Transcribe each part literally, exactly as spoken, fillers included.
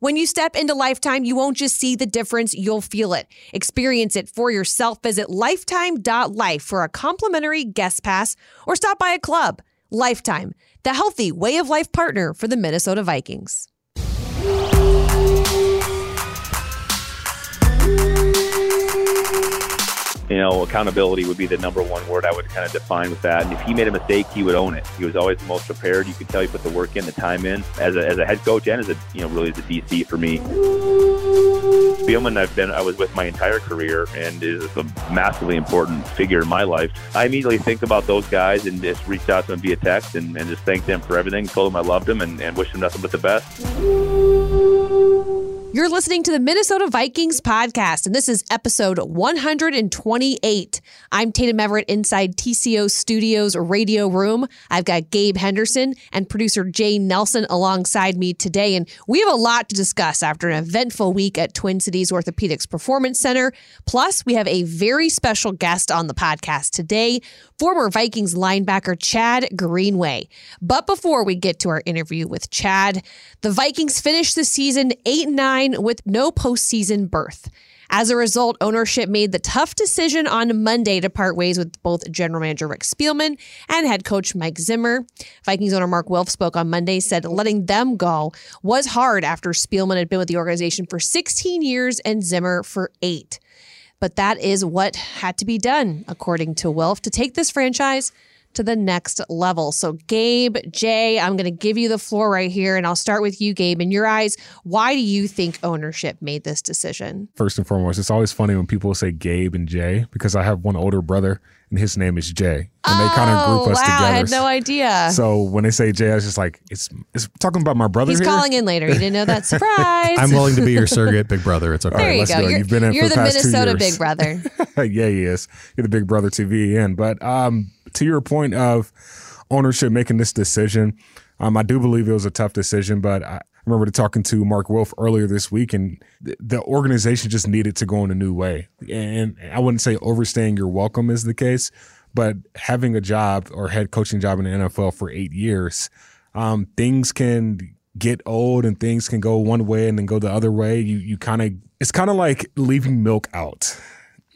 When you step into Lifetime, you won't just see the difference, you'll feel it. Experience it for yourself. Visit lifetime dot life for a complimentary guest pass or stop by a club. Lifetime, the healthy way of life partner for the Minnesota Vikings. You know, accountability would be the number one word I would kind of define with that. And if he made a mistake, he would own it. He was always the most prepared. You could tell he put the work in, the time in, as a, as a head coach and as a, you know, really as a D C for me. Spielman, I've been, I was with my entire career and is a massively important figure in my life. I immediately think about those guys and just reached out to them via text and, and just thanked them for everything, told them I loved them and, and wished them nothing but the best. You're listening to the Minnesota Vikings podcast, and this is episode one hundred twenty-eight. I'm Tatum Everett inside T C O Studios radio room. I've got Gabe Henderson and producer Jay Nelson alongside me today, and we have a lot to discuss after an eventful week at Twin Cities Orthopedics Performance Center. Plus, we have a very special guest on the podcast today, former Vikings linebacker Chad Greenway. But before we get to our interview with Chad, the Vikings finished the season eight and nine with no postseason berth. As a result, ownership made the tough decision on Monday to part ways with both general manager Rick Spielman and head coach Mike Zimmer. Vikings owner Mark Wilf spoke on Monday, said letting them go was hard after Spielman had been with the organization for sixteen years and Zimmer for eight. But that is what had to be done, according to Wilf, to take this franchise to the next level. So Gabe, Jay, I'm going to give you the floor right here, and I'll start with you, Gabe. In your eyes, why do you think ownership made this decision? First and foremost, it's always funny when people say Gabe and Jay, because I have one older brother, and his name is Jay. And they kind of group us wow, together. I had no idea. So when they say Jay, I was just like, it's, it's talking about my brother. He's here? Calling in later. You didn't know that. Surprise. I'm willing to be your surrogate big brother. It's okay. There you Let's go. go. You're, You've been in you're for the, the past Minnesota big brother. Yeah, he is. You're the big brother to V E N. But um, to your point of ownership making this decision, um, I do believe it was a tough decision, but I remember talking to Mark Wilf earlier this week, and th- the organization just needed to go in a new way. And I wouldn't say overstaying your welcome is the case, but having a job or head coaching job in the N F L for eight years, um, things can get old and things can go one way and then go the other way. You you kind of it's kind of like leaving milk out.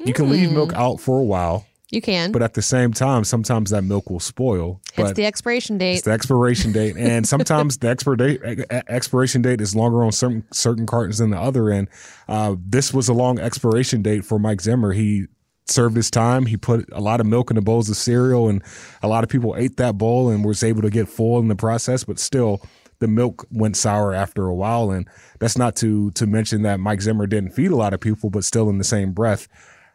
Mm. You can leave milk out for a while. You can. But at the same time, sometimes that milk will spoil. It's the expiration date. It's the expiration date. And sometimes the expir- date, expiration date is longer on certain certain cartons than the other. And uh, this was a long expiration date for Mike Zimmer. He served his time. He put a lot of milk in the bowls of cereal, and a lot of people ate that bowl and was able to get full in the process, but still the milk went sour after a while. And that's not to to mention that Mike Zimmer didn't feed a lot of people, but still in the same breath,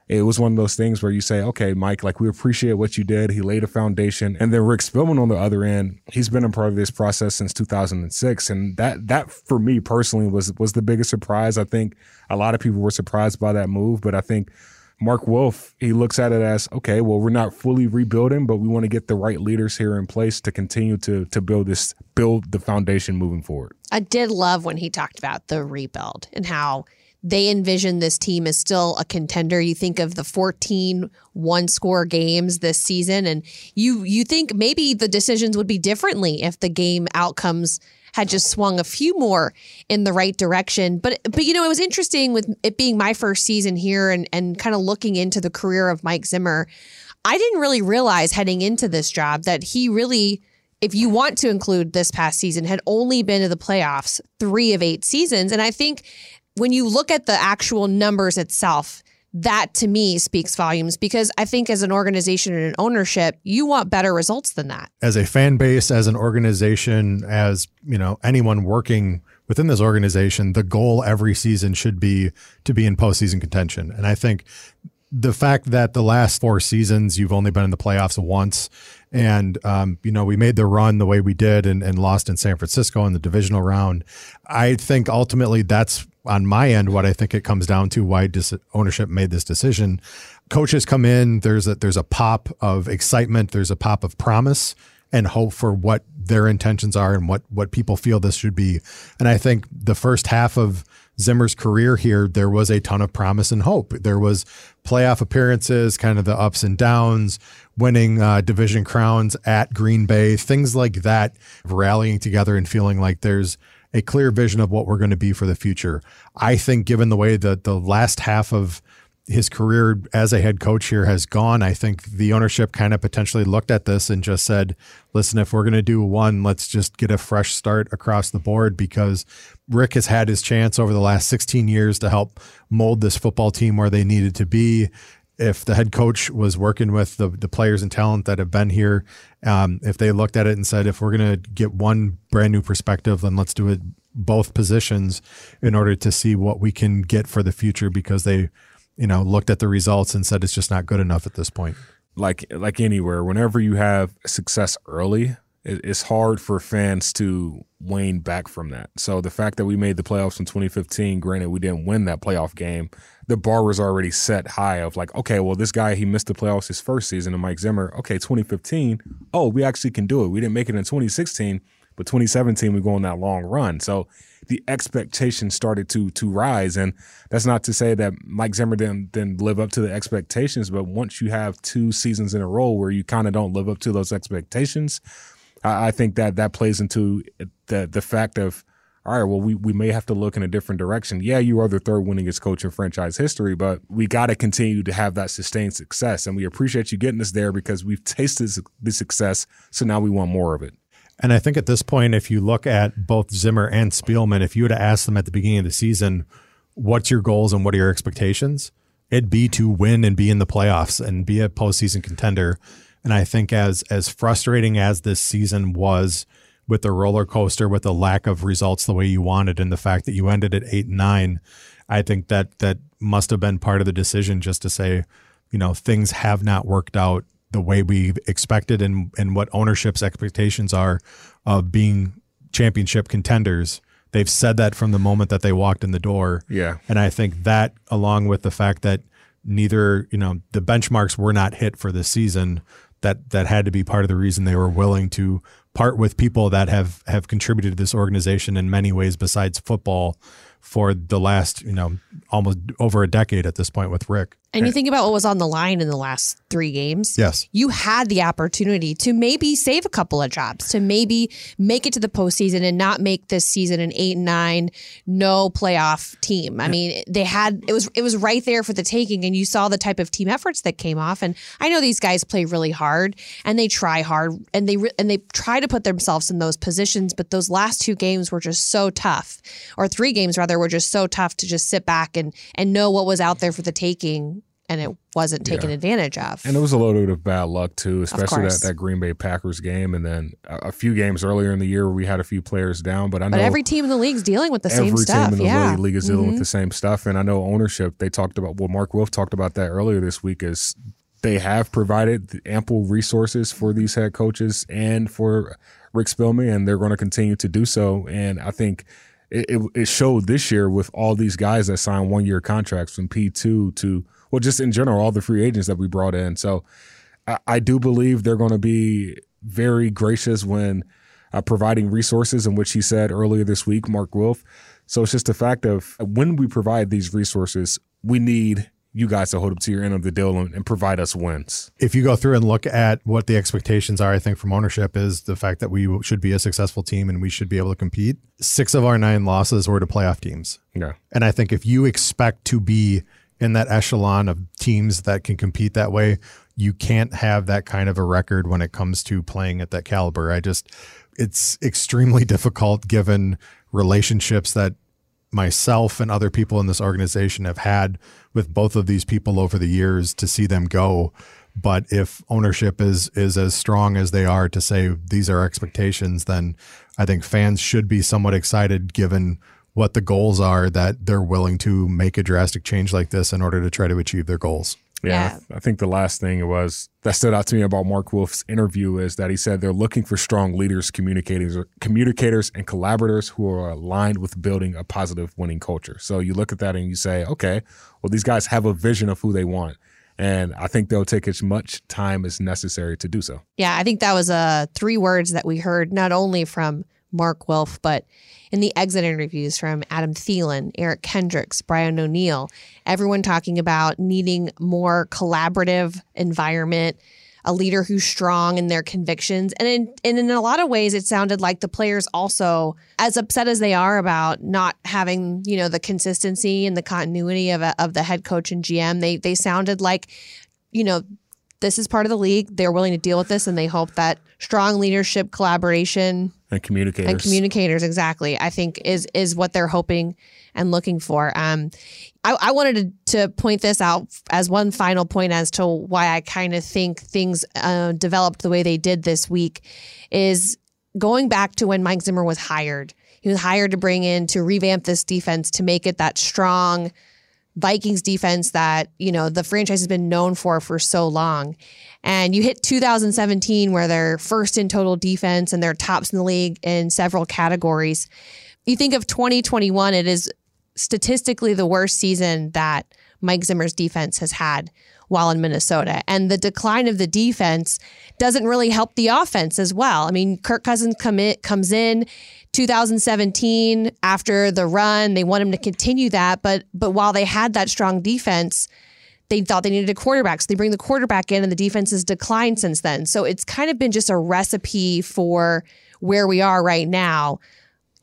it was one of those things where you say, okay, Mike, like, we appreciate what you did. He laid a foundation. And then Rick Spielman on the other end, he's been a part of this process since two thousand six. And that, that for me personally was, was the biggest surprise. I think a lot of people were surprised by that move, but I think Mark Wilf, he looks at it as, okay, well, we're not fully rebuilding, but we want to get the right leaders here in place to continue to to build this, build the foundation moving forward. I did love when he talked about the rebuild and how they envision this team as still a contender. You think of the fourteen one-score games this season, and you you think maybe the decisions would be differently if the game outcomes had just swung a few more in the right direction. But, but you know, it was interesting with it being my first season here and, and kind of looking into the career of Mike Zimmer. I didn't really realize heading into this job that he really, if you want to include this past season, had only been to the playoffs three of eight seasons. And I think when you look at the actual numbers itself, that to me speaks volumes, because I think as an organization and an ownership, you want better results than that. As a fan base, as an organization, as, you know, anyone working within this organization, the goal every season should be to be in postseason contention. And I think the fact that the last four seasons you've only been in the playoffs once, and um, you know, we made the run the way we did and, and lost in San Francisco in the divisional round, I think ultimately that's, on my end, what I think it comes down to, why dis- ownership made this decision. Coaches come in, there's a, there's a pop of excitement, there's a pop of promise and hope for what their intentions are and what, what people feel this should be. And I think the first half of Zimmer's career here, there was a ton of promise and hope. There was playoff appearances, kind of the ups and downs, winning uh, division crowns at Green Bay, things like that, rallying together and feeling like there's a clear vision of what we're going to be for the future. I think given the way that the last half of his career as a head coach here has gone, I think the ownership kind of potentially looked at this and just said, listen, if we're going to do one, let's just get a fresh start across the board, because Rick has had his chance over the last sixteen years to help mold this football team where they needed to be. If the head coach was working with the, the players and talent that have been here, um, if they looked at it and said, if we're going to get one brand new perspective, then let's do it both positions in order to see what we can get for the future, because they, you know, looked at the results and said, it's just not good enough at this point. Like, like anywhere, whenever you have success early, it, it's hard for fans to wane back from that. So the fact that we made the playoffs in twenty fifteen, granted we didn't win that playoff game, the bar was already set high of like, okay, well, this guy, he missed the playoffs his first season, and Mike Zimmer, okay, twenty fifteen, oh, we actually can do it. We didn't make it in twenty sixteen, but twenty seventeen, we go on that long run. So the expectation started to to rise. And that's not to say that Mike Zimmer didn't, didn't live up to the expectations, but once you have two seasons in a row where you kind of don't live up to those expectations, I, I think that that plays into the the fact of, all right, well, we, we may have to look in a different direction. Yeah, you are the third winningest coach in franchise history, but we got to continue to have that sustained success. And we appreciate you getting us there because we've tasted the success, so now we want more of it. And I think at this point, if you look at both Zimmer and Spielman, if you would have asked them at the beginning of the season, what's your goals and what are your expectations? It'd be to win and be in the playoffs and be a postseason contender. And I think as as frustrating as this season was, with the roller coaster, with the lack of results the way you wanted, and the fact that you ended at eight and nine, I think that that must have been part of the decision, just to say, you know, things have not worked out the way we've expected, and, and what ownership's expectations are of being championship contenders. They've said that from the moment that they walked in the door. Yeah. And I think that, along with the fact that neither, you know, the benchmarks were not hit for this season, that that had to be part of the reason they were willing to part with people that have, have contributed to this organization in many ways besides football for the last, you know, almost over a decade at this point with Rick. And you think about what was on the line in the last three games. Yes. You had the opportunity to maybe save a couple of jobs, to maybe make it to the postseason and not make this season an eight and nine, no playoff team. I mean, they had, it was, it was right there for the taking, and you saw the type of team efforts that came off. And I know these guys play really hard and they try hard and they, re- and they try to put themselves in those positions, but those last two games were just so tough, or three games rather, were just so tough to just sit back and, and know what was out there for the taking. And it wasn't taken yeah. advantage of. And it was a little bit of bad luck, too, especially that, that Green Bay Packers game. And then a, a few games earlier in the year where we had a few players down. But I know but every team in the league's dealing with the same stuff. Every team in the yeah. league is dealing mm-hmm. with the same stuff. And I know ownership, they talked about, well, Mark Wilf talked about that earlier this week, is they have provided ample resources for these head coaches and for Rick Spielman, and they're going to continue to do so. And I think it, it, it showed this year with all these guys that signed one-year contracts from P two to – well, just in general, all the free agents that we brought in. So I, I do believe they're going to be very gracious when uh, providing resources, in which he said earlier this week, Mark Wilf. So it's just the fact of when we provide these resources, we need you guys to hold up to your end of the deal and, and provide us wins. If you go through and look at what the expectations are, I think from ownership is the fact that we should be a successful team and we should be able to compete. Six of our nine losses were to playoff teams. Yeah. And I think if you expect to be in that echelon of teams that can compete that way, you can't have that kind of a record when it comes to playing at that caliber. I just, it's extremely difficult given relationships that myself and other people in this organization have had with both of these people over the years to see them go. But if ownership is is as strong as they are to say these are expectations, then I think fans should be somewhat excited given what the goals are, that they're willing to make a drastic change like this in order to try to achieve their goals. Yeah, yeah. I think the last thing it was that stood out to me about Mark Wilf's interview is that he said they're looking for strong leaders, communicators, communicators and collaborators who are aligned with building a positive winning culture. So you look at that and you say, okay, well, these guys have a vision of who they want. And I think they'll take as much time as necessary to do so. Yeah, I think that was uh, three words that we heard not only from Mark Wilf, but in the exit interviews from Adam Thielen, Eric Kendricks, Brian O'Neill, everyone talking about needing more collaborative environment, a leader who's strong in their convictions. And in, and in a lot of ways, it sounded like the players also, as upset as they are about not having, you know, the consistency and the continuity of a, of the head coach and G M, they they sounded like, you know, this is part of the league. They're willing to deal with this, and they hope that strong leadership, collaboration, and communicators, and communicators, exactly, I think is is what they're hoping and looking for. Um, I, I wanted to, to point this out as one final point as to why I kind of think things uh, developed the way they did this week is going back to when Mike Zimmer was hired. He was hired to bring in, to revamp this defense, to make it that strong Vikings defense that, you know, the franchise has been known for for so long. And you hit two thousand seventeen where they're first in total defense and they're tops in the league in several categories. You think of twenty twenty-one, it is statistically the worst season that Mike Zimmer's defense has had while in Minnesota. And the decline of the defense doesn't really help the offense as well. I mean, Kirk Cousins come in, comes in two thousand seventeen after the run. They want him to continue that. But but while they had that strong defense, they thought they needed a quarterback. So they bring the quarterback in and the defense has declined since then. So it's kind of been just a recipe for where we are right now.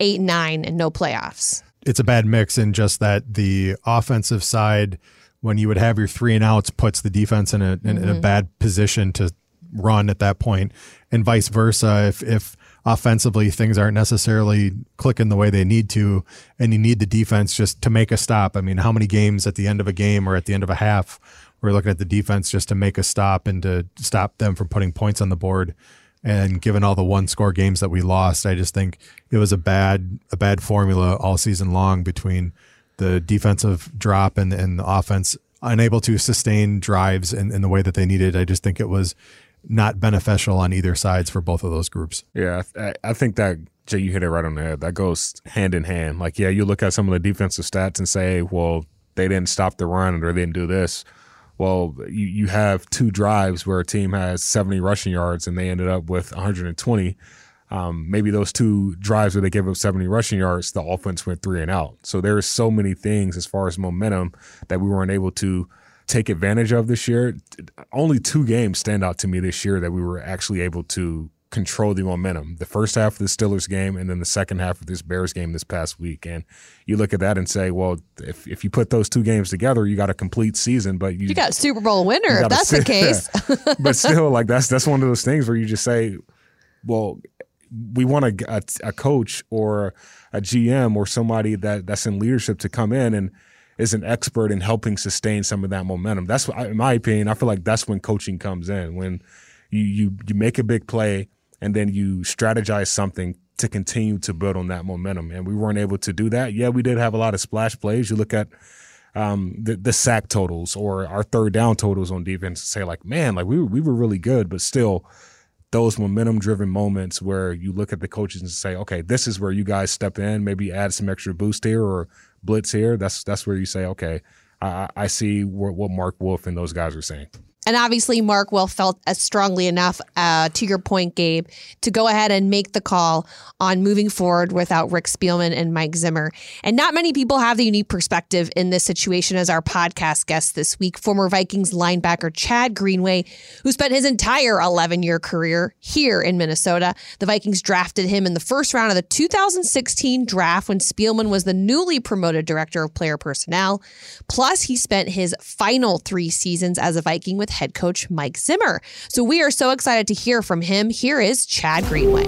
Eight, nine, and no playoffs. It's a bad mix in just that the offensive side, when you would have your three and outs, puts the defense in a in, mm-hmm. in a bad position to run at that point, and vice versa. If if offensively things aren't necessarily clicking the way they need to, and you need the defense just to make a stop. I mean, how many games at the end of a game or at the end of a half we're looking at the defense just to make a stop and to stop them from putting points on the board? And given all the one-score games that we lost, I just think it was a bad a bad formula all season long between the defensive drop and, and the offense unable to sustain drives in, in the way that they needed. I just think it was not beneficial on either sides for both of those groups. Yeah, I, I think that, Jay, you hit it right on the head. That goes hand in hand. Like, yeah, you look at some of the defensive stats and say, well, they didn't stop the run or they didn't do this. Well, you, you have two drives where a team has seventy rushing yards and they ended up with one hundred twenty. Um, maybe those two drives where they gave up seventy rushing yards, the offense went three and out. So there are so many things as far as momentum that we weren't able to take advantage of this year. Only two games stand out to me this year that we were actually able to control the momentum. The first half of the Steelers game and then the second half of this Bears game this past week. And you look at that and say, well, if if you put those two games together, you got a complete season. But you, you got a Super Bowl winner, if that's the case. Yeah. But still, like that's that's one of those things where you just say, well, we want a, a, a coach or a G M or somebody that, that's in leadership to come in and is an expert in helping sustain some of that momentum. That's what, in my opinion, I feel like that's when coaching comes in, when you you, you make a big play, and then you strategize something to continue to build on that momentum. And we weren't able to do that. Yeah, we did have a lot of splash plays. You look at um, the, the sack totals or our third down totals on defense and say, like, man, like we were, we were really good. But still, those momentum-driven moments where you look at the coaches and say, okay, this is where you guys step in, maybe add some extra boost here or blitz here. That's that's where you say, okay, I, I see what, what Mark Wilf and those guys are saying. And obviously, Mark Wilf felt as strongly enough, uh, to your point, Gabe, to go ahead and make the call on moving forward without Rick Spielman and Mike Zimmer. And not many people have the unique perspective in this situation as our podcast guest this week, former Vikings linebacker Chad Greenway, who spent his entire eleven-year career here in Minnesota. The Vikings drafted him in the first round of the two thousand sixteen draft when Spielman was the newly promoted director of player personnel. Plus, he spent his final three seasons as a Viking with head coach Mike Zimmer. So we are so excited to hear from him. Here is Chad Greenway.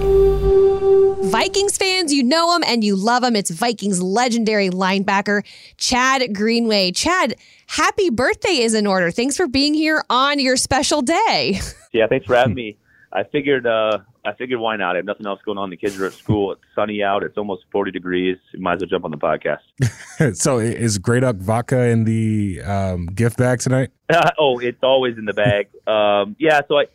Vikings fans, you know him and you love him. It's Vikings legendary linebacker Chad Greenway. Chad, happy birthday is in order. Thanks for being here on your special day. Yeah, thanks for having me. I figured, uh, I figured, why not? I have nothing else going on. The kids are at school. It's sunny out. It's almost forty degrees. You might as well jump on the podcast. So is Great Duck Vodka in the um, gift bag tonight? Uh, oh, it's always in the bag. um, yeah, so I,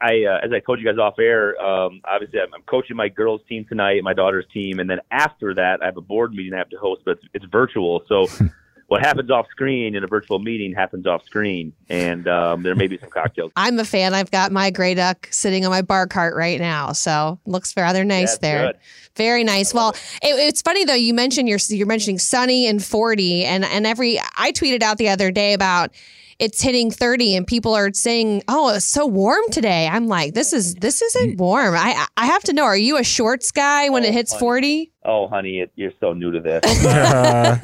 I uh, as I told you guys off air, um, obviously I'm, I'm coaching my girls' team tonight, my daughter's team, and then after that I have a board meeting I have to host, but it's, it's virtual. So what happens off screen in a virtual meeting happens off screen, and um, there may be some cocktails. I'm a fan. I've got my Grey Duck sitting on my bar cart right now, so looks rather nice. That's there. Good. Very nice. Well, it, it's funny though. You mentioned you're you're mentioning sunny and forty, and and every I tweeted out the other day about. It's hitting thirty and people are saying, oh, it's so warm today. I'm like, this is this isn't warm. I I have to know, are you a shorts guy when oh, it hits forty? Oh, honey, it, you're so new to this. uh.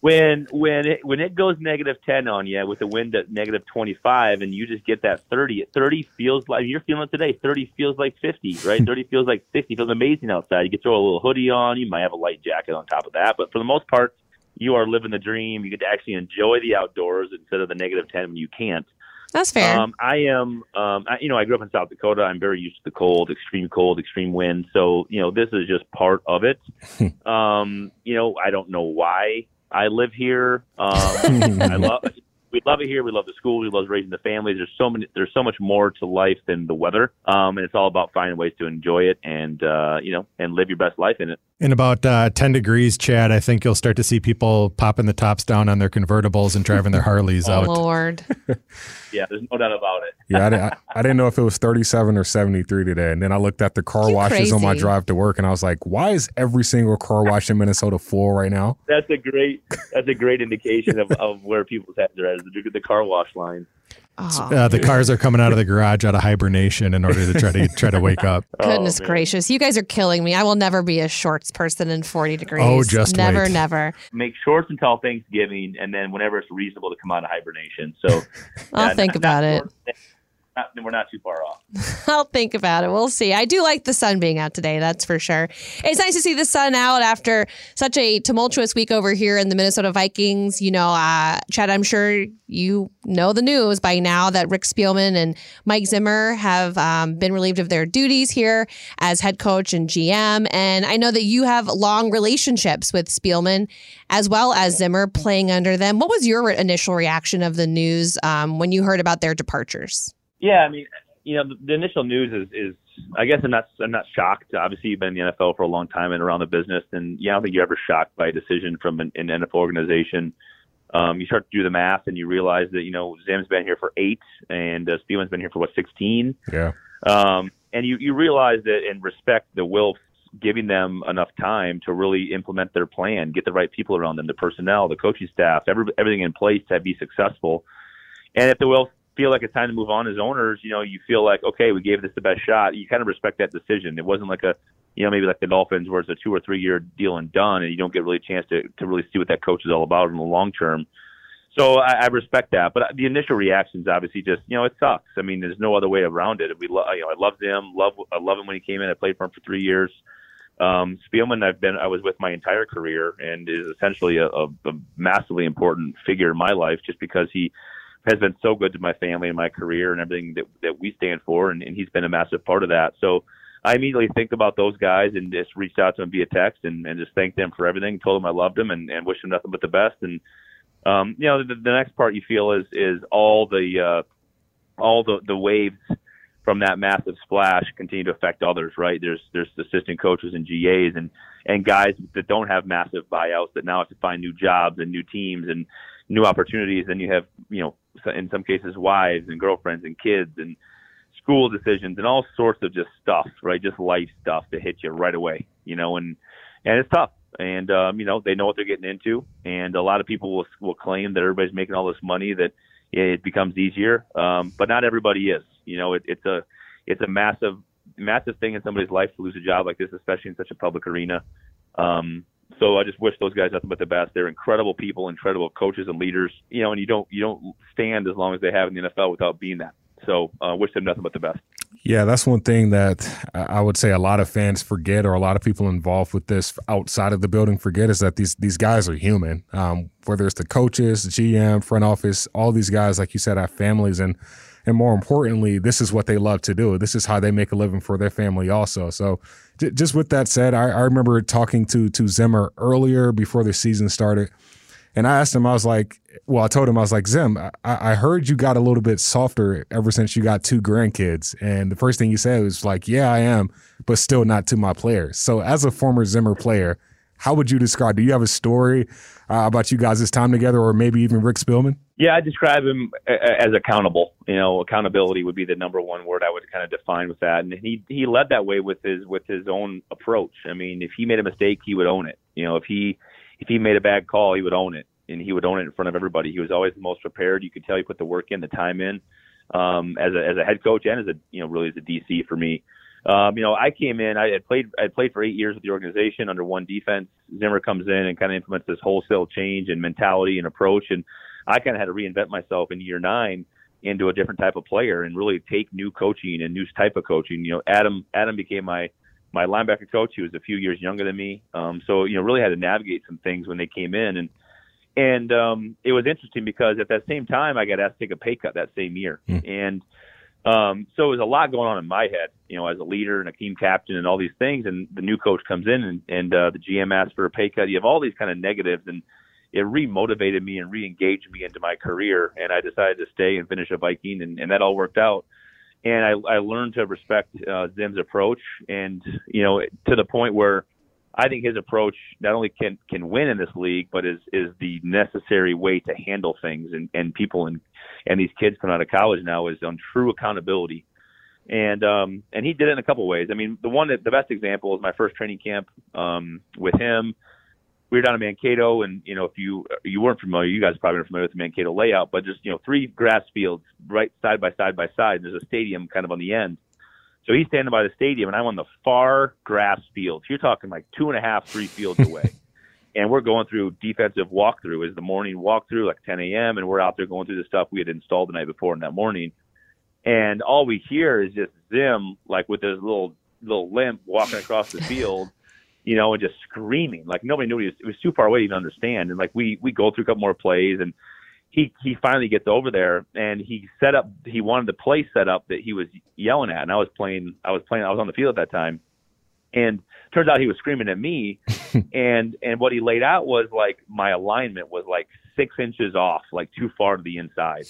When when it, when it goes negative ten on you with the wind at negative twenty-five and you just get that thirty, thirty feels like, you're feeling it today, thirty feels like fifty, right? thirty feels like sixty. It feels amazing outside. You can throw a little hoodie on. You might have a light jacket on top of that. But for the most part, you are living the dream. You get to actually enjoy the outdoors instead of the negative ten when you can't. That's fair. Um, I am, um, I, you know, I grew up in South Dakota. I'm very used to the cold, extreme cold, extreme wind. So, you know, this is just part of it. um, you know, I don't know why I live here. Um, I love, we love it here. We love the school. We love raising the families. There's so many, there's so much more to life than the weather. Um, and it's all about finding ways to enjoy it and, uh, you know, and live your best life in it. In about uh, ten degrees, Chad, I think you'll start to see people popping the tops down on their convertibles and driving their Harleys oh, out. Oh, Lord. Yeah, there's no doubt about it. yeah, I didn't, I didn't know if it was thirty-seven or seventy-three today. And then I looked at the car You're washes crazy. On my drive to work, and I was like, why is every single car wash in Minnesota full right now? That's a great that's a great indication of, of where people's heads are at, is the, the car wash line. Oh. Uh, the cars are coming out of the garage out of hibernation in order to try to try to wake up. Goodness oh, gracious. You guys are killing me. I will never be a shorts person in forty degrees. Oh, just Never, wait. never. Make shorts until Thanksgiving, and then whenever it's reasonable to come out of hibernation. So I'll yeah, think not, about not it. Not, we're not too far off. I'll think about it. We'll see. I do like the sun being out today. That's for sure. It's nice to see the sun out after such a tumultuous week over here in the Minnesota Vikings. You know, uh, Chad, I'm sure you know the news by now that Rick Spielman and Mike Zimmer have um, been relieved of their duties here as head coach and G M. And I know that you have long relationships with Spielman as well as Zimmer playing under them. What was your initial reaction of the news um, when you heard about their departures? Yeah, I mean, you know, the, the initial news is, is, I guess I'm not, I'm not shocked. Obviously, you've been in the N F L for a long time and around the business, and yeah, I don't think you're ever shocked by a decision from an, an N F L organization. Um, you start to do the math, and you realize that, you know, Zim's been here for eight, and uh, Spielman's been here for, what, sixteen? Yeah. Um, and you, you realize that and respect the Wilfs giving them enough time to really implement their plan, get the right people around them, the personnel, the coaching staff, every, everything in place to be successful. And if the Wilfs feel like it's time to move on as owners, you know, you feel like, okay, we gave this the best shot. You kind of respect that decision. It wasn't like a, you know, maybe like the Dolphins where it's a two or three year deal and done, and you don't get really a chance to, to really see what that coach is all about in the long term. So I, I respect that. But the initial reactions, obviously, just, you know, it sucks. I mean, there's no other way around it. We lo- you know, I loved him. Love, I love him when he came in. I played for him for three years. Um, Spielman, I've been, I was with my entire career and is essentially a, a, a massively important figure in my life just because he has been so good to my family and my career and everything that, that we stand for. And, and he's been a massive part of that. So I immediately think about those guys and just reached out to them via text and, and just thanked them for everything, told them I loved them and, and wished them nothing but the best. And, um, you know, the, the next part you feel is, is all the, uh, all the, the waves from that massive splash continue to affect others, right? There's, there's assistant coaches and G As and, and guys that don't have massive buyouts that now have to find new jobs and new teams and new opportunities. And you have, you know, in some cases, wives and girlfriends and kids and school decisions and all sorts of just stuff, right? Just life stuff that hits you right away, you know, and, and it's tough. And, um, you know, they know what they're getting into. And a lot of people will, will claim that everybody's making all this money, that it becomes easier. Um, but not everybody is, you know, it, it's a, it's a massive, massive thing in somebody's life to lose a job like this, especially in such a public arena. Um, So I just wish those guys nothing but the best. They're incredible people, incredible coaches and leaders, you know, and you don't you don't stand as long as they have in the N F L without being that. So I uh, wish them nothing but the best. Yeah, that's one thing that I would say a lot of fans forget, or a lot of people involved with this outside of the building forget, is that these these guys are human. Um, whether it's the coaches, the G M, front office, all these guys, like you said, have families. And and more importantly, this is what they love to do. This is how they make a living for their family also. So j- just with that said, I, I remember talking to to Zimmer earlier before the season started. And I asked him, I was like, well, I told him, I was like, Zim, I, I heard you got a little bit softer ever since you got two grandkids. And the first thing you said was like, yeah, I am, but still not to my players. So as a former Zimmer player, How would you describe? Do you have a story uh, about you guys' time together, or maybe even Rick Spielman? Yeah, I describe him as accountable. You know, accountability would be the number one word I would kind of define with that. And he he led that way with his with his own approach. I mean, if he made a mistake, he would own it. You know, if he if he made a bad call, he would own it, and he would own it in front of everybody. He was always the most prepared. You could tell he put the work in, the time in, um, as a as a head coach and as a you know really as a D C for me. Um, you know, I came in, I had played, I had played for eight years with the organization under one defense. Zimmer comes in and kind of implements this wholesale change in mentality and approach. And I kind of had to reinvent myself in year nine into a different type of player and really take new coaching and new type of coaching. You know, Adam, Adam became my, my linebacker coach. He was a few years younger than me. Um, so, you know, really had to navigate some things when they came in. And, and, um, it was interesting because at that same time, I got asked to take a pay cut that same year. Mm. And, Um, so it was a lot going on in my head, you know, as a leader and a team captain and all these things. And the new coach comes in and, and uh, the G M asks for a pay cut. You have all these kind of negatives, and it remotivated me and reengaged me into my career. And I decided to stay and finish a Viking, and, and that all worked out. And I, I learned to respect uh, Zim's approach, and, you know, to the point where I think his approach not only can, can win in this league, but is, is the necessary way to handle things. And, and people and, and these kids coming out of college now is on true accountability. And, um, and he did it in a couple of ways. I mean, the one that the best example is my first training camp, um, with him. We were down in Mankato, and, you know, if you, you weren't familiar, you guys probably aren't familiar with the Mankato layout, but just, you know, three grass fields right side by side by side. And there's a stadium kind of on the end. So he's standing by the stadium, and I'm on the far grass field. You're talking like two and a half, three fields away. And we're going through defensive walkthrough. It's the morning walkthrough, like ten a.m., and we're out there going through the stuff we had installed the night before in that morning. And all we hear is just Zim, like with his little little limp, walking across the field, you know, and just screaming. Like nobody knew what he was. It was too far away to even understand. And like we we go through a couple more plays, and He he finally gets over there, and he set up. He wanted the play set up that he was yelling at, and I was playing. I was playing. I was on the field at that time, and turns out he was screaming at me. and and what he laid out was like my alignment was like six inches off, like too far to the inside.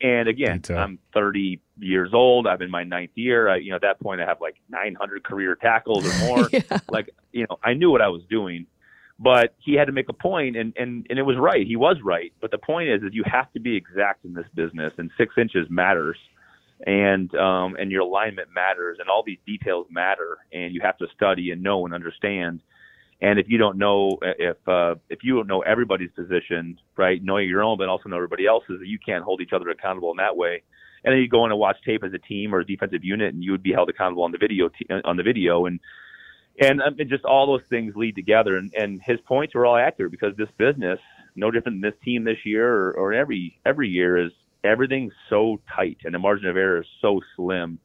And again, I'm thirty years old. I'm in my ninth year. I, you know, at that point, I have like nine hundred career tackles or more. yeah. Like you know, I knew what I was doing. But he had to make a point, and, and, and it was right. He was right. But the point is that you have to be exact in this business, and six inches matters, and um, and your alignment matters, and all these details matter, and you have to study and know and understand. And if you don't know, if uh, if you don't know everybody's position, right, know your own, but also know everybody else's, you can't hold each other accountable in that way. And then you go in and watch tape as a team or a defensive unit, and you would be held accountable on the video t- on the video, and. And just all those things lead together, and, and his points were all accurate because this business, no different than this team this year or, or every every year, is everything's so tight and the margin of error is so slim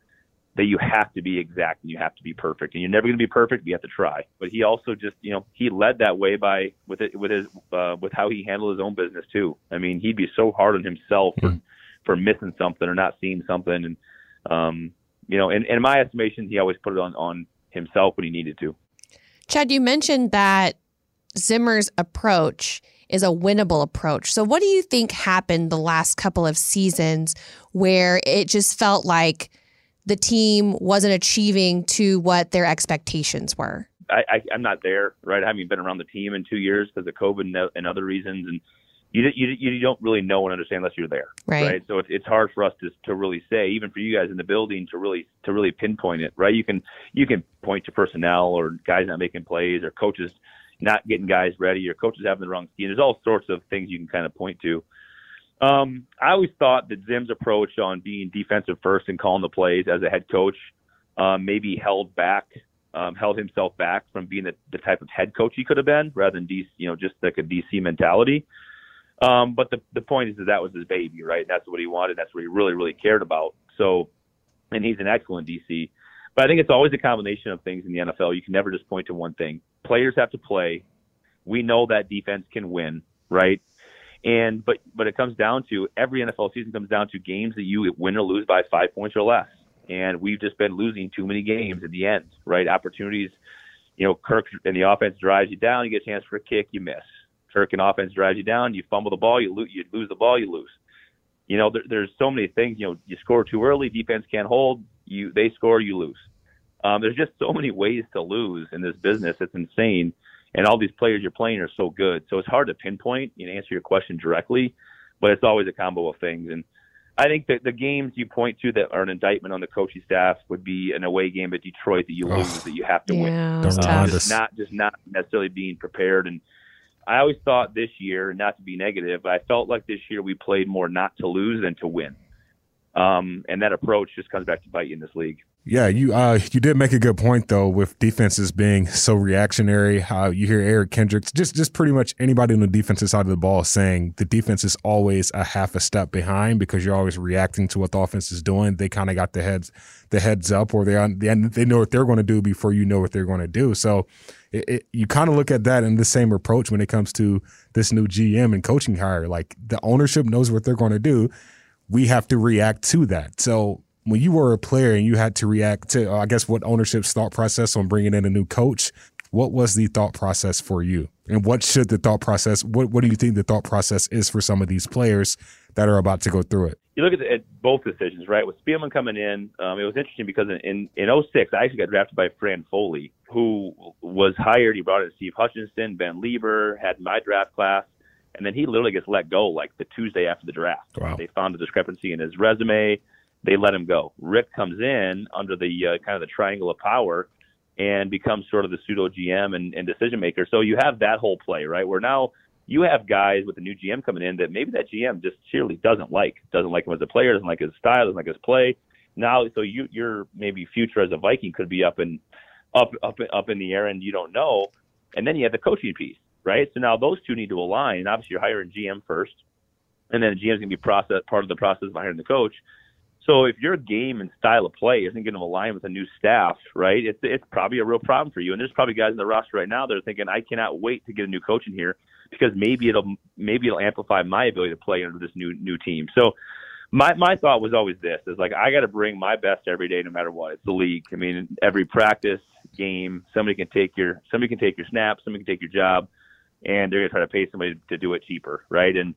that you have to be exact and you have to be perfect, and you're never going to be perfect. But you have to try. But he also just, you know, he led that way by with it with his uh, with how he handled his own business too. I mean, he'd be so hard on himself for, for missing something or not seeing something, and um, you know, in, in my estimation, he always put it on on. himself when he needed to. Chad, you mentioned that Zimmer's approach is a winnable approach. So what do you think happened the last couple of seasons where it just felt like the team wasn't achieving to what their expectations were? I, I, I'm not there, right? I haven't been around the team in two years because of COVID and other reasons. And you, you, you don't really know and understand unless you're there. Right. right? So it's, it's hard for us to, to really say, even for you guys in the building to really, to really pinpoint it, right? You can, you can point to personnel or guys not making plays or coaches not getting guys ready or coaches having the wrong scheme. There's all sorts of things you can kind of point to. Um, I always thought that Zim's approach on being defensive first and calling the plays as a head coach, um, maybe held back, um, held himself back from being the, the type of head coach he could have been rather than D C, you know, just like a D C mentality. Um, but the the point is that that was his baby, right? That's what he wanted. That's what he really, really cared about. So, and he's an excellent D C. But I think it's always a combination of things in the N F L. You can never just point to one thing. Players have to play. We know that defense can win, right? And but but it comes down to every N F L season comes down to games that you win or lose by five points or less. And we've just been losing too many games at the end, right? Opportunities, you know, Kirk and the offense drives you down. You get a chance for a kick, you miss. Kirk and offense drives you down. You fumble the ball, you lose. You lose the ball, you lose. You know, there, there's so many things. You know, you score too early, defense can't hold. You they score, you lose. Um, there's just so many ways to lose in this business. It's insane. and all these players you're playing are so good. So it's hard to pinpoint and answer your question directly, but it's always a combo of things. And I think that the games you point to that are an indictment on the coaching staff would be an away game at Detroit that you oh, lose that you have to yeah, win. Uh, just not just not necessarily being prepared. And I always thought this year, not to be negative, but I felt like this year we played more not to lose than to win. Um, and that approach just comes back to bite you in this league. Yeah, you uh, you did make a good point, though, with defenses being so reactionary. Uh, you hear Eric Kendricks, just just pretty much anybody on the defensive side of the ball saying the defense is always a half a step behind because you're always reacting to what the offense is doing. They kind of got the heads the heads up, or they they know what they're going to do before you know what they're going to do. So it, it, you kind of look at that in the same approach when it comes to this new G M and coaching hire. Like, the ownership knows what they're going to do. We have to react to that. So when you were a player and you had to react to, I guess, what ownership's thought process on bringing in a new coach, what was the thought process for you? And what should the thought process, what, what do you think the thought process is for some of these players that are about to go through it? You look at, the, at both decisions, right? With Spielman coming in, um, it was interesting because in, in, in oh six, I actually got drafted by Fran Foley, who was hired. He brought in Steve Hutchinson, Ben Lieber, had my draft class. And then he literally gets let go like the Tuesday after the draft. Wow. They found a discrepancy in his resume. They let him go. Rick comes in under the uh, kind of the triangle of power and becomes sort of the pseudo G M and, and decision maker. So you have that whole play, right? Where now you have guys with a new G M coming in that maybe that G M just surely doesn't like, doesn't like him as a player, doesn't like his style, doesn't like his play. Now, so you, your maybe future as a Viking could be up and up, up, up in the air, and you don't know. And then you have the coaching piece, right? So now those two need to align. And obviously, you're hiring G M first, and then the G M's gonna be process part of the process of hiring the coach. So if your game and style of play isn't going to align with a new staff, right, it's it's probably a real problem for you. And there's probably guys in the roster right now that are thinking, I cannot wait to get a new coach in here because maybe it'll maybe it'll amplify my ability to play under this new new team. So my my thought was always this: is like, I got to bring my best every day, no matter what. It's the league. I mean, every practice game, somebody can take your somebody can take your snaps, somebody can take your job, and they're going to try to pay somebody to do it cheaper, right? And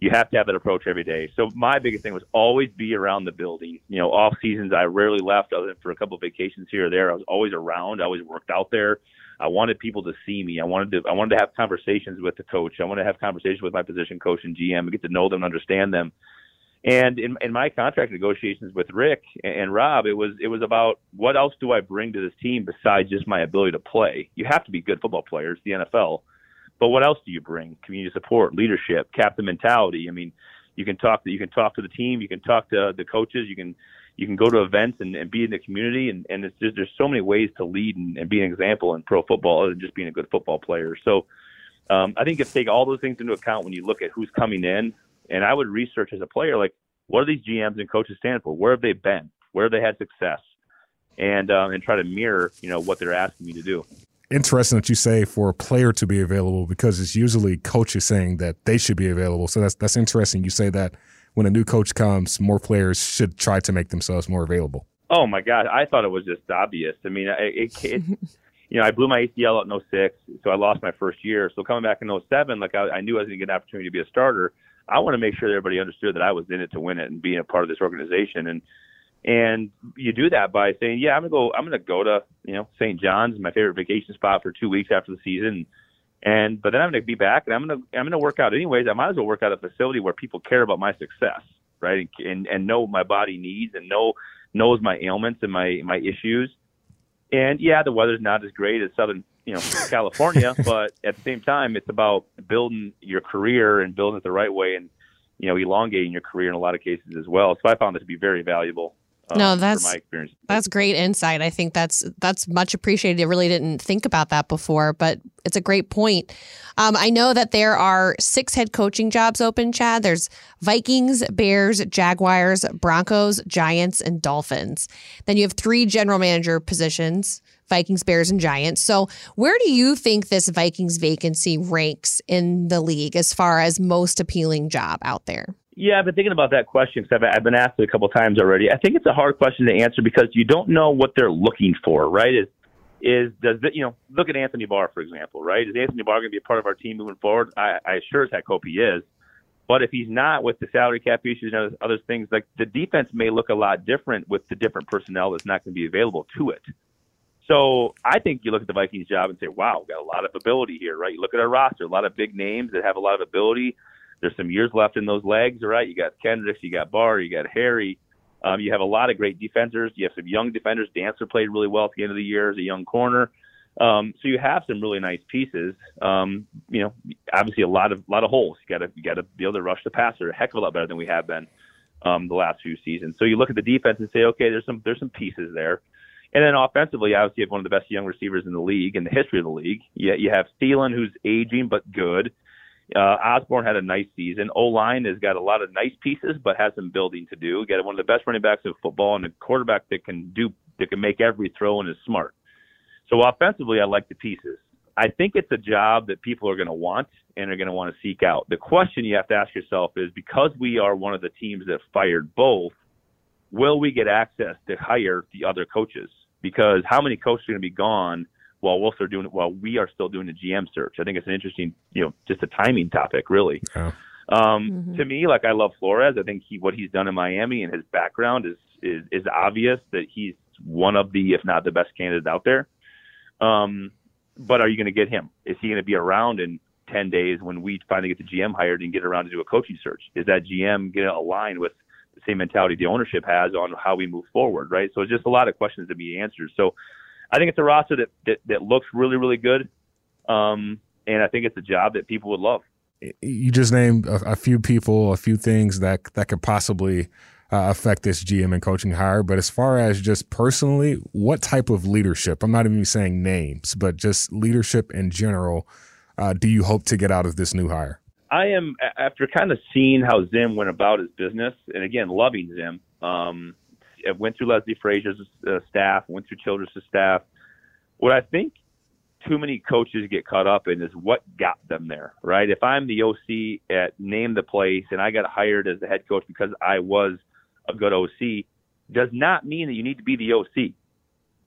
you have to have that approach every day. So my biggest thing was always be around the building. You know, off seasons, I rarely left other than for a couple of vacations here or there. I was always around. I always worked out there. I wanted people to see me. I wanted to, I wanted to have conversations with the coach. I wanted to have conversations with my position coach and G M and get to know them and understand them. And in, in my contract negotiations with Rick and Rob, it was, it was about what else do I bring to this team besides just my ability to play? You have to be good football players, the N F L. But what else do you bring? Community support, leadership, captain mentality. I mean, you can talk to, you can talk to the team, you can talk to the coaches, you can you can go to events and, and be in the community, and, and it's just, there's so many ways to lead and, and be an example in pro football other than just being a good football player. So um, I think you have to take all those things into account when you look at who's coming in. And I would research as a player, like, what are these G Ms and coaches stand for? Where have they been? Where have they had success? And um, and try to mirror, you know, what they're asking me to do. Interesting that you say for a player to be available, because it's usually coaches saying that they should be available. So that's that's interesting. You say that when a new coach comes, more players should try to make themselves more available. Oh my God, I thought it was just obvious. I mean, it, it, it you know, I blew my A C L out in oh six, so I lost my first year. So coming back in oh seven, like I, I knew I was going to get an opportunity to be a starter. I want to make sure that everybody understood that I was in it to win it and being a part of this organization. And And you do that by saying, yeah, I'm gonna go. I'm gonna go to you know Saint John's, my favorite vacation spot, for two weeks after the season, and but then I'm gonna be back and I'm gonna I'm gonna work out anyways. I might as well work out at a facility where people care about my success, right? And and, and know what my body needs and know knows my ailments and my my issues. And yeah, the weather's not as great as Southern you know California, but at the same time, it's about building your career and building it the right way, and you know elongating your career in a lot of cases as well. So I found this to be very valuable. Um, no, that's my experience. That's great insight. I think that's that's much appreciated. I really didn't think about that before, but it's a great point. Um, I know that there are six head coaching jobs open, Chad. There's Vikings, Bears, Jaguars, Broncos, Giants, and Dolphins. Then you have three general manager positions, Vikings, Bears, and Giants. So where do you think this Vikings vacancy ranks in the league as far as most appealing job out there? Yeah, I've been thinking about that question because I've, I've been asked it a couple of times already. I think it's a hard question to answer because you don't know what they're looking for, right? Is is does the, you know look at Anthony Barr, for example, right? Is Anthony Barr going to be a part of our team moving forward? I, I sure as heck hope he is, but if he's not, with the salary cap issues and other, other things, like the defense may look a lot different with the different personnel that's not going to be available to it. So I think you look at the Vikings job and say, wow, we've got a lot of ability here, right? You look at our roster, a lot of big names that have a lot of ability. There's some years left in those legs, right? You got Kendricks, you got Barr, you got Harry. Um, you have a lot of great defenders. You have some young defenders. Dancer played really well at the end of the year as a young corner. Um, so you have some really nice pieces. Um, you know, obviously a lot of lot of holes. You got to you got to be able to rush the passer a heck of a lot better than we have been um, the last few seasons. So you look at the defense and say, okay, there's some there's some pieces there. And then offensively, obviously, you have one of the best young receivers in the league, in the history of the league. You, you have Thielen, who's aging but good. Uh, Osborne had a nice season. O-line has got a lot of nice pieces but has some building to do. Got one of the best running backs of football and a quarterback that can do that can make every throw and is smart. So offensively, I like the pieces. I think it's a job that people are going to want and are going to want to seek out. The question you have to ask yourself is, because we are one of the teams that fired both, will we get access to hire the other coaches? Because how many coaches are going to be gone while we'll start doing it, while we are still doing the G M search? I think it's an interesting, you know, just a timing topic, really. Oh. Um, mm-hmm. To me, like, I love Flores. I think he, what he's done in Miami and his background is, is, is obvious that he's one of the, if not the best candidate out there. Um, but are you going to get him? Is he going to be around in ten days when we finally get the G M hired and get around to do a coaching search? Is that G M going to align with the same mentality the ownership has on how we move forward, right? So it's just a lot of questions to be answered. So I think it's a roster that, that, that looks really, really good. Um, and I think it's a job that people would love. You just named a, a few people, a few things that, that could possibly uh, affect this G M and coaching hire. But as far as just personally, what type of leadership, I'm not even saying names, but just leadership in general, uh, do you hope to get out of this new hire? I am, after kind of seeing how Zim went about his business, and again, loving Zim, um, went through Leslie Frazier's uh, staff, went through Childress' staff. What I think too many coaches get caught up in is what got them there, right? If I'm the O C at Name the Place and I got hired as the head coach because I was a good O C, does not mean that you need to be the O C.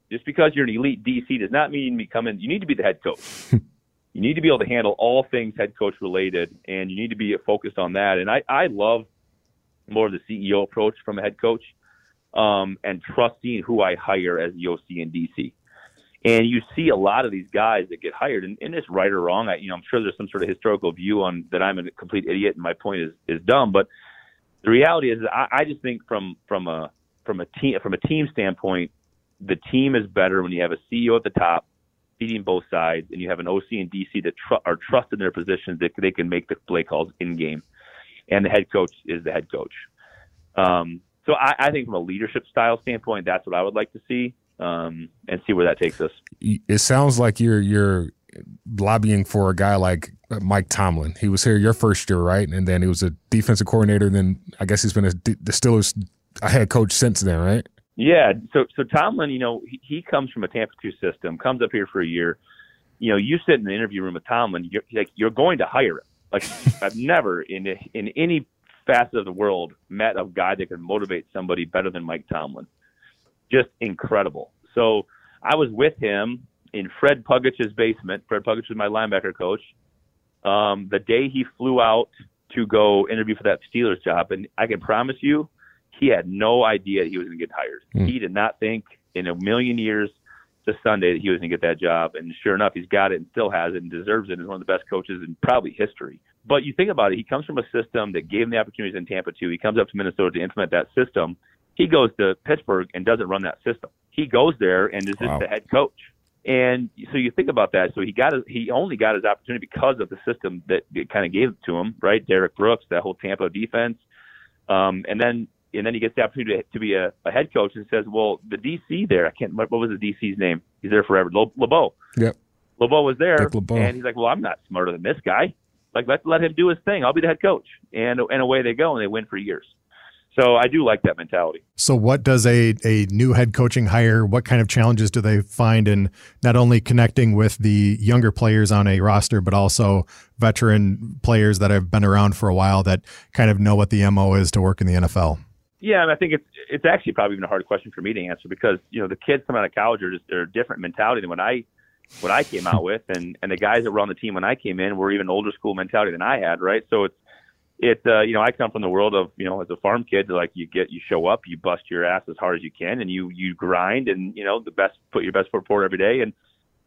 Just because you're an elite D C does not mean you become in, you need to be the head coach. You need to be able to handle all things head coach related, and you need to be focused on that. And I, I love more of the C E O approach from a head coach, um, and trusting who I hire as the O C and D C. And you see a lot of these guys that get hired, and, and it's right or wrong. I, you know, I'm sure there's some sort of historical view on that I'm a complete idiot and my point is, is dumb. But the reality is, I, I just think from from a from a team from a team standpoint, the team is better when you have a C E O at the top, feeding both sides, and you have an O C and D C that tr- are trusted in their positions, that they can make the play calls in-game, and the head coach is the head coach. Um, so I, I think from a leadership style standpoint, that's what I would like to see, um, and see where that takes us. It sounds like you're you're lobbying for a guy like Mike Tomlin. He was here your first year, right? And then he was a defensive coordinator, and then I guess he's been a, the Steelers a head coach since then, right? Yeah, so so Tomlin, you know, he, he comes from a Tampa two system, comes up here for a year. You know, you sit in the interview room with Tomlin, you're, like, you're going to hire him. Like, I've never in in any facet of the world met a guy that can motivate somebody better than Mike Tomlin. Just incredible. So I was with him in Fred Pagac's basement. Fred Pagac was my linebacker coach. Um, the day he flew out to go interview for that Steelers job, and I can promise you, he had no idea he was going to get hired. Mm. He did not think in a million years this Sunday that he was going to get that job. And sure enough, he's got it and still has it and deserves it. He's one of the best coaches in probably history. But you think about it, he comes from a system that gave him the opportunities in Tampa two. He comes up to Minnesota to implement that system. He goes to Pittsburgh and doesn't run that system. He goes there and is wow. just the head coach. And so you think about that. So he got his, he only got his opportunity because of the system that it kind of gave it to him, right? Derek Brooks, that whole Tampa defense. Um, and then And then he gets the opportunity to be a, a head coach and says, well, the D C there, I can't remember, what was the D C's name? He's there forever. Le, Lebeau. Yep. Lebeau was there. Dick Lebeau. And he's like, well, I'm not smarter than this guy. Like, let, let him do his thing. I'll be the head coach. And, and away they go, and they win for years. So I do like that mentality. So what does a, a new head coaching hire, what kind of challenges do they find in not only connecting with the younger players on a roster, but also veteran players that have been around for a while that kind of know what the M O is to work in the N F L? Yeah, and I think it's it's actually probably even a hard question for me to answer, because you know the kids coming out of college are just they're a different mentality than what I what I came out with, and and the guys that were on the team when I came in were even older school mentality than I had, right? So it's it, uh, you know, I come from the world of, you know, as a farm kid, like you get, you show up, you bust your ass as hard as you can, and you, you grind, and, you know, the best, put your best foot forward every day. And,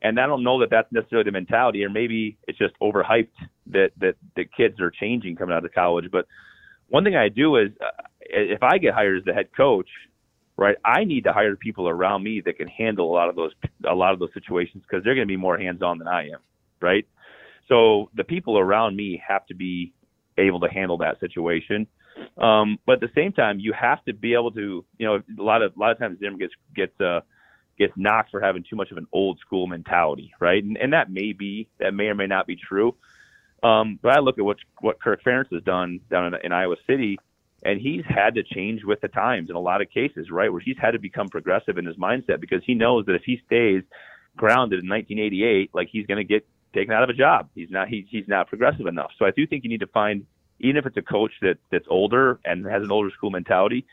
and I don't know that that's necessarily the mentality, or maybe it's just overhyped that, that the kids are changing coming out of college. But one thing I do is uh, if I get hired as the head coach, right, I need to hire people around me that can handle a lot of those, a lot of those situations, because they're going to be more hands-on than I am. Right. So the people around me have to be able to handle that situation. Um, but at the same time, you have to be able to, you know, a lot of, a lot of times Zimmer gets, gets, uh, gets knocked for having too much of an old school mentality. Right. And, and that may be, that may or may not be true. Um, but I look at what, what Kirk Ferentz has done down in, in Iowa City, and he's had to change with the times in a lot of cases, right, where he's had to become progressive in his mindset, because he knows that if he stays grounded in nineteen eighty-eight, like, he's going to get taken out of a job. He's not, he, he's not progressive enough. So I do think you need to find, even if it's a coach that that's older and has an older school mentality,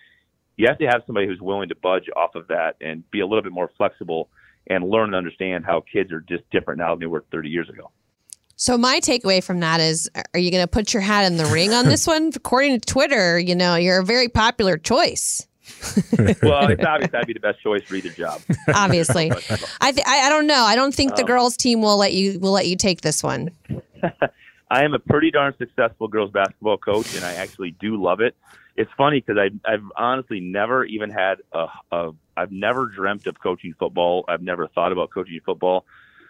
you have to have somebody who's willing to budge off of that and be a little bit more flexible and learn and understand how kids are just different now than they were thirty years ago. So my takeaway from that is, are you going to put your hat in the ring on this one? According to Twitter, you know, you're a very popular choice. Well, it's obvious I'd be the best choice for either job. Obviously. I th- I don't know. I don't think the um, girls team will let you will let you take this one. I am a pretty darn successful girls basketball coach, and I actually do love it. It's funny because I've, I've honestly never even had a, a – I've never dreamt of coaching football. I've never thought about coaching football.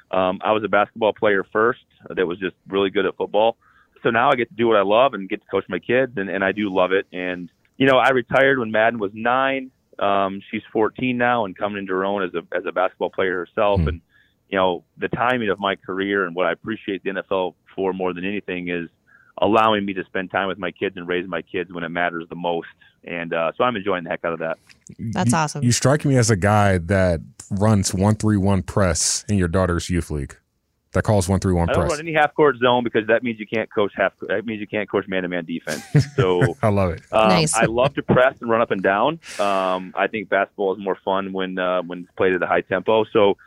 Um, I was a basketball player first that was just really good at football. So now I get to do what I love and get to coach my kids, and, and I do love it. And, you know, I retired when Madden was nine. Um, she's fourteen now and coming into her own as a as a basketball player herself. Mm-hmm. And, you know, the timing of my career and what I appreciate the N F L for more than anything is allowing me to spend time with my kids and raise my kids when it matters the most. And uh, so I'm enjoying the heck out of that. That's you, awesome. You strike me as a guy that runs one three one press in your daughter's youth league. That calls one three one press. I don't run any half-court zone because that means you can't coach half. That means you can't coach man-to-man defense. So I love it. Um, nice. I love to press and run up and down. Um, I think basketball is more fun when uh, when it's played at a high tempo. So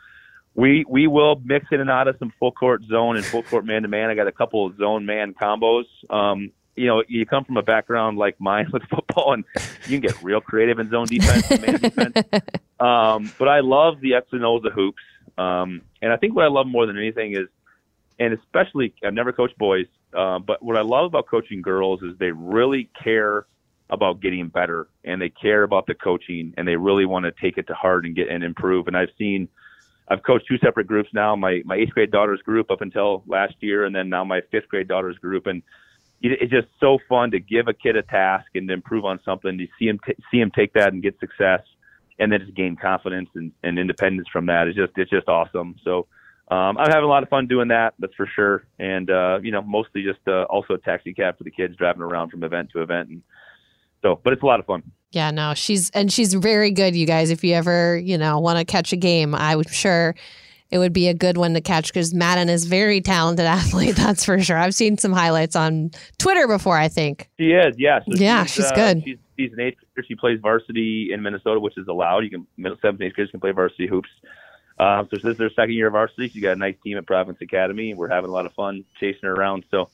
we we will mix in and out of some full-court zone and full-court man-to-man. I got a couple of zone-man combos. Um, you know, you come from a background like mine with football, and you can get real creative in zone defense and man defense. Um, but I love the X's and O's of hoops. Um, and I think what I love more than anything is, and especially I've never coached boys, uh, but what I love about coaching girls is they really care about getting better, and they care about the coaching, and they really want to take it to heart and get and improve. And I've seen, I've coached two separate groups now, my, my eighth grade daughter's group up until last year, and then now my fifth grade daughter's group. And it, it's just so fun to give a kid a task and to improve on something, to see him, t- see him take that and get success. And then just gain confidence and, and independence from that. It's just, it's just awesome. So um, I'm having a lot of fun doing that. That's for sure. And, uh, you know, mostly just uh, also a taxi cab for the kids driving around from event to event. And so, but it's a lot of fun. Yeah, no, she's, and she's very good. You guys, if you ever, you know, want to catch a game, I'm sure it would be a good one to catch, because Madden is a very talented athlete. That's for sure. I've seen some highlights on Twitter before, I think. She is. Yeah. So yeah. She's, she's uh, good. She's, She's an eighth grader. She plays varsity in Minnesota, which is allowed. You can middle seventh, eighth graders can play varsity hoops. Um, so this is her second year of varsity. She got a nice team at Providence Academy, and we're having a lot of fun chasing her around. So,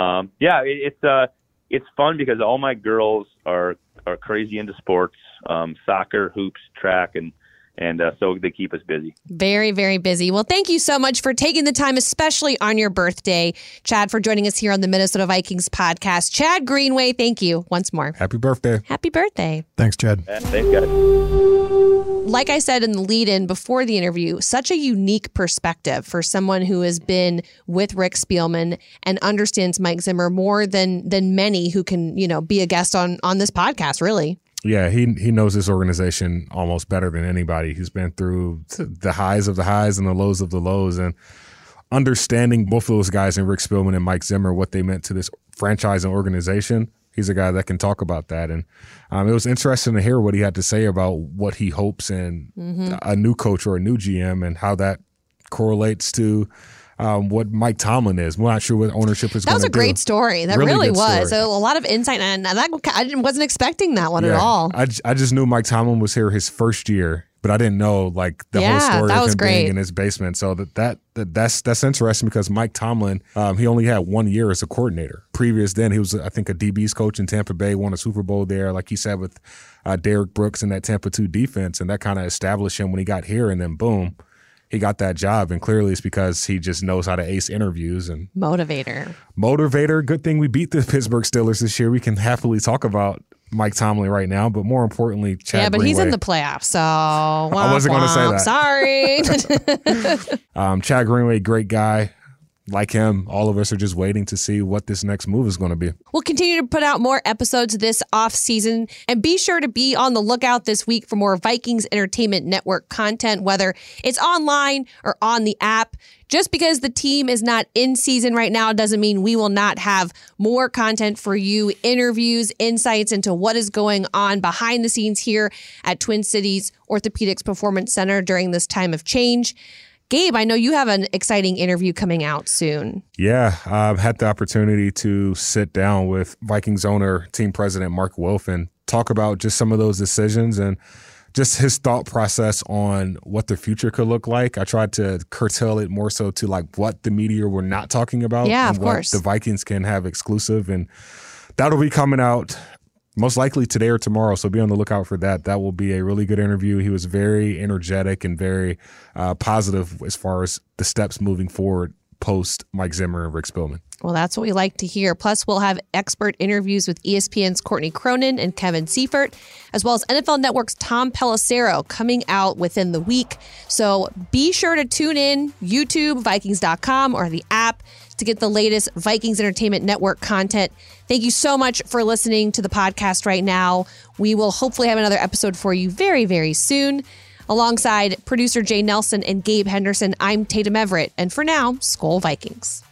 um, yeah, it, it's uh, it's fun because all my girls are are crazy into sports, um, soccer, hoops, track, and. And uh, so they keep us busy. Very, very busy. Well, thank you so much for taking the time, especially on your birthday, Chad, for joining us here on the Minnesota Vikings podcast. Chad Greenway, thank you once more. Happy birthday. Happy birthday. Thanks, Chad. Yeah, thanks, guys. Like I said in the lead-in before the interview, such a unique perspective for someone who has been with Rick Spielman and understands Mike Zimmer more than than many who can, you know, be a guest on on this podcast, really. Yeah, he he knows this organization almost better than anybody. He's been through the highs of the highs and the lows of the lows. And understanding both of those guys in Rick Spielman and Mike Zimmer, what they meant to this franchise and organization, he's a guy that can talk about that. And um, it was interesting to hear what he had to say about what he hopes in mm-hmm. a new coach or a new G M and how that correlates to Um, what Mike Tomlin is. We're not sure what ownership is going to do. That was a great story. That really, really was. So a lot of insight. And that, I wasn't expecting that one yeah, at all. I, I just knew Mike Tomlin was here his first year, but I didn't know like the yeah, whole story of him great. being in his basement. So that, that that that's that's interesting because Mike Tomlin, um, he only had one year as a coordinator. Previous then, he was, I think, a D B's coach in Tampa Bay, won a Super Bowl there, like he said, with uh, Derek Brooks in that Tampa two defense, and that kind of established him when he got here, and then boom, he got that job, and clearly it's because he just knows how to ace interviews. And motivator. Motivator. Good thing we beat the Pittsburgh Steelers this year. We can happily talk about Mike Tomlin right now, but more importantly, Chad Yeah, but Greenway. He's in the playoffs, so womp, I wasn't going to say that. Sorry. um, Chad Greenway, great guy. Like him, all of us are just waiting to see what this next move is going to be. We'll continue to put out more episodes this offseason, and be sure to be on the lookout this week for more Vikings Entertainment Network content, whether it's online or on the app. Just because the team is not in season right now doesn't mean we will not have more content for you, interviews, insights into what is going on behind the scenes here at Twin Cities Orthopedics Performance Center during this time of change. Gabe, I know you have an exciting interview coming out soon. Yeah, I've had the opportunity to sit down with Vikings owner, team president Mark Wilf, and talk about just some of those decisions and just his thought process on what the future could look like. I tried to curtail it more so to like what the media we're not talking about. Yeah, and of course. What the Vikings can have exclusive. And that'll be coming out most likely today or tomorrow, so be on the lookout for that. That will be a really good interview. He was very energetic and very uh, positive as far as the steps moving forward post Mike Zimmer and Rick Spielman. Well, that's what we like to hear. Plus, we'll have expert interviews with E S P N's Courtney Cronin and Kevin Seifert, as well as N F L Network's Tom Pelissero coming out within the week. So be sure to tune in, YouTube, Vikings dot com, or the app to get the latest Vikings Entertainment Network content. Thank you so much for listening to the podcast right now. We will hopefully have another episode for you very, very soon. Alongside producer Jay Nelson and Gabe Henderson, I'm Tatum Everett. And for now, Skol Vikings.